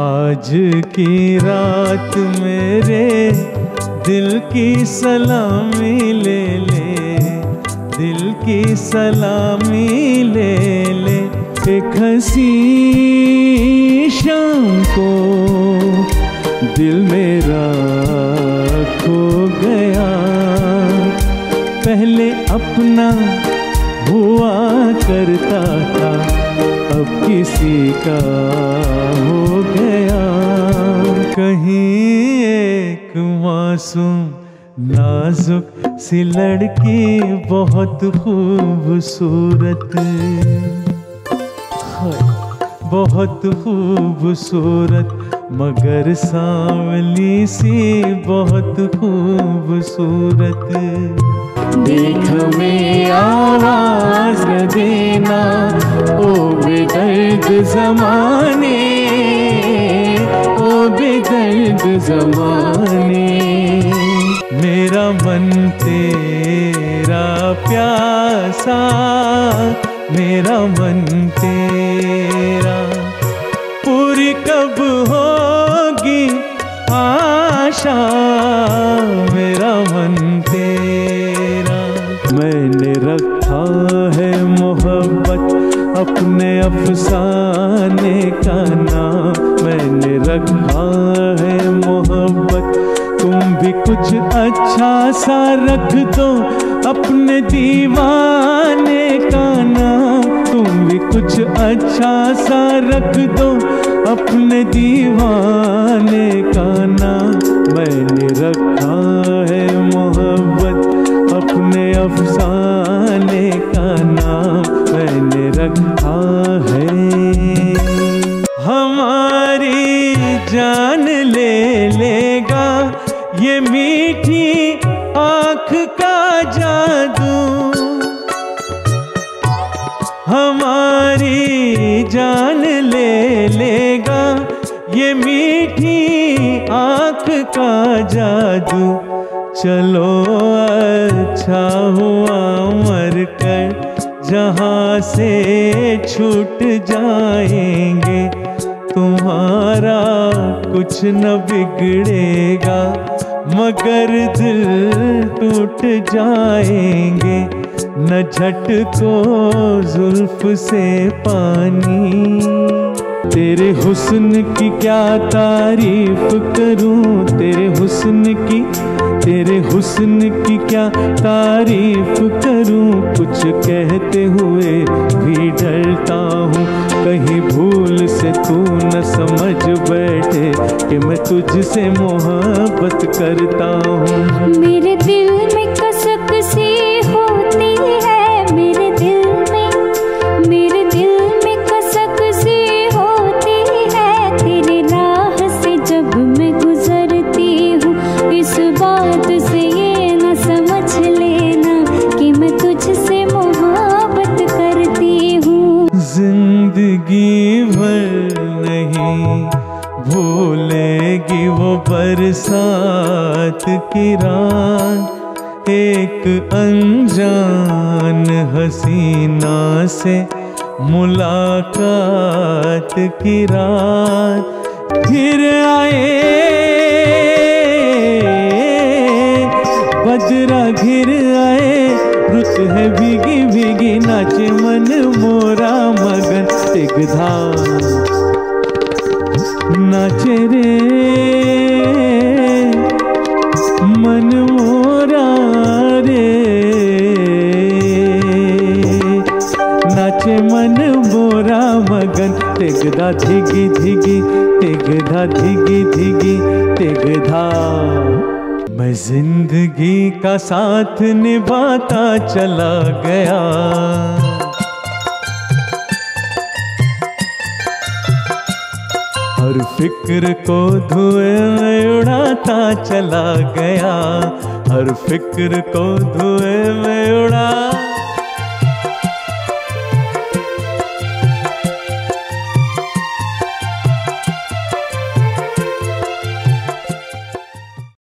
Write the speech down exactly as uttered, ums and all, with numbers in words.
आज की रात मेरे दिल की सलामी ले ले, दिल की सलामी ले ले। एक हंसी शाम को दिल मेरा खो गया, पहले अपना हुआ करता था अब किसी का हो गया। कहीं एक मासूम नाजुक सी लड़की बहुत खूबसूरत, बहुत खूबसूरत मगर सांवली सी, बहुत खूबसूरत। देख में आवाज न देना ओ बेदर्द ज़माने, ओ बेदर्द ज़माने। मेरा मन तेरा प्यासा, मेरा मन तेरा। पूरी कब होगी आशा, मेरा मन तेरा। मैंने रखा है मोहब्बत अपने अफसाने का नाम, मैंने रखा है मोहब्बत। तुम भी कुछ अच्छा सा रख दो अपने दीवाने का नाम, तुम भी कुछ अच्छा सा रख दो अपने दीवाने का नाम। मैंने रखा है मोहब्बत अपने अफसाने का नाम, मैंने रखा है। हमारी जान ले लेगा ये मीठी आँख का जादू, हमारी जान ले लेगा ये मीठी आँख का जादू। चलो अच्छा हुआ मर कर जहाँ से छूट जाएंगे, तुम्हारा कुछ न बिगड़ेगा मगर दिल टूट जाएंगे। न झटको जुल्फ से पानी, तेरे हुस्न की क्या तारीफ करूं, तेरे हुस्न की, तेरे हुस्न की क्या तारीफ करूं। कुछ कहते हुए भी डरता हूँ, कहीं भूल से तू न समझ बैठे कि मैं तुझसे मोहब्बत करता हूँ। मेरे दिल में कसक सी होती है, मेरे दिल में, मेरे दिल में कसक सी होती है। तेरे राह से जब मैं गुजरती हूँ, इस बात से ये न समझ लेना कि मैं तुझसे मोहब्बत करती हूँ। जिंदगी भर नहीं भूलेगी वो बरसात की रात, एक अनजान हसीना से मुलाकात की रात। फिर आए बजरा घिर आए, रुत है भीगी भीगी नाचे मन मोरा मगन एक धाम नाचे रे मन मोरा रे, नाचे मन मोरा मगन। तेग धा धिगी धिगी, तेग धा धिगी धिगी, तेग धा। मैं जिंदगी का साथ निभाता चला गया, हर फिक्र को धुएं में उड़ाता चला गया, हर फिक्र को धुएं में उड़ा।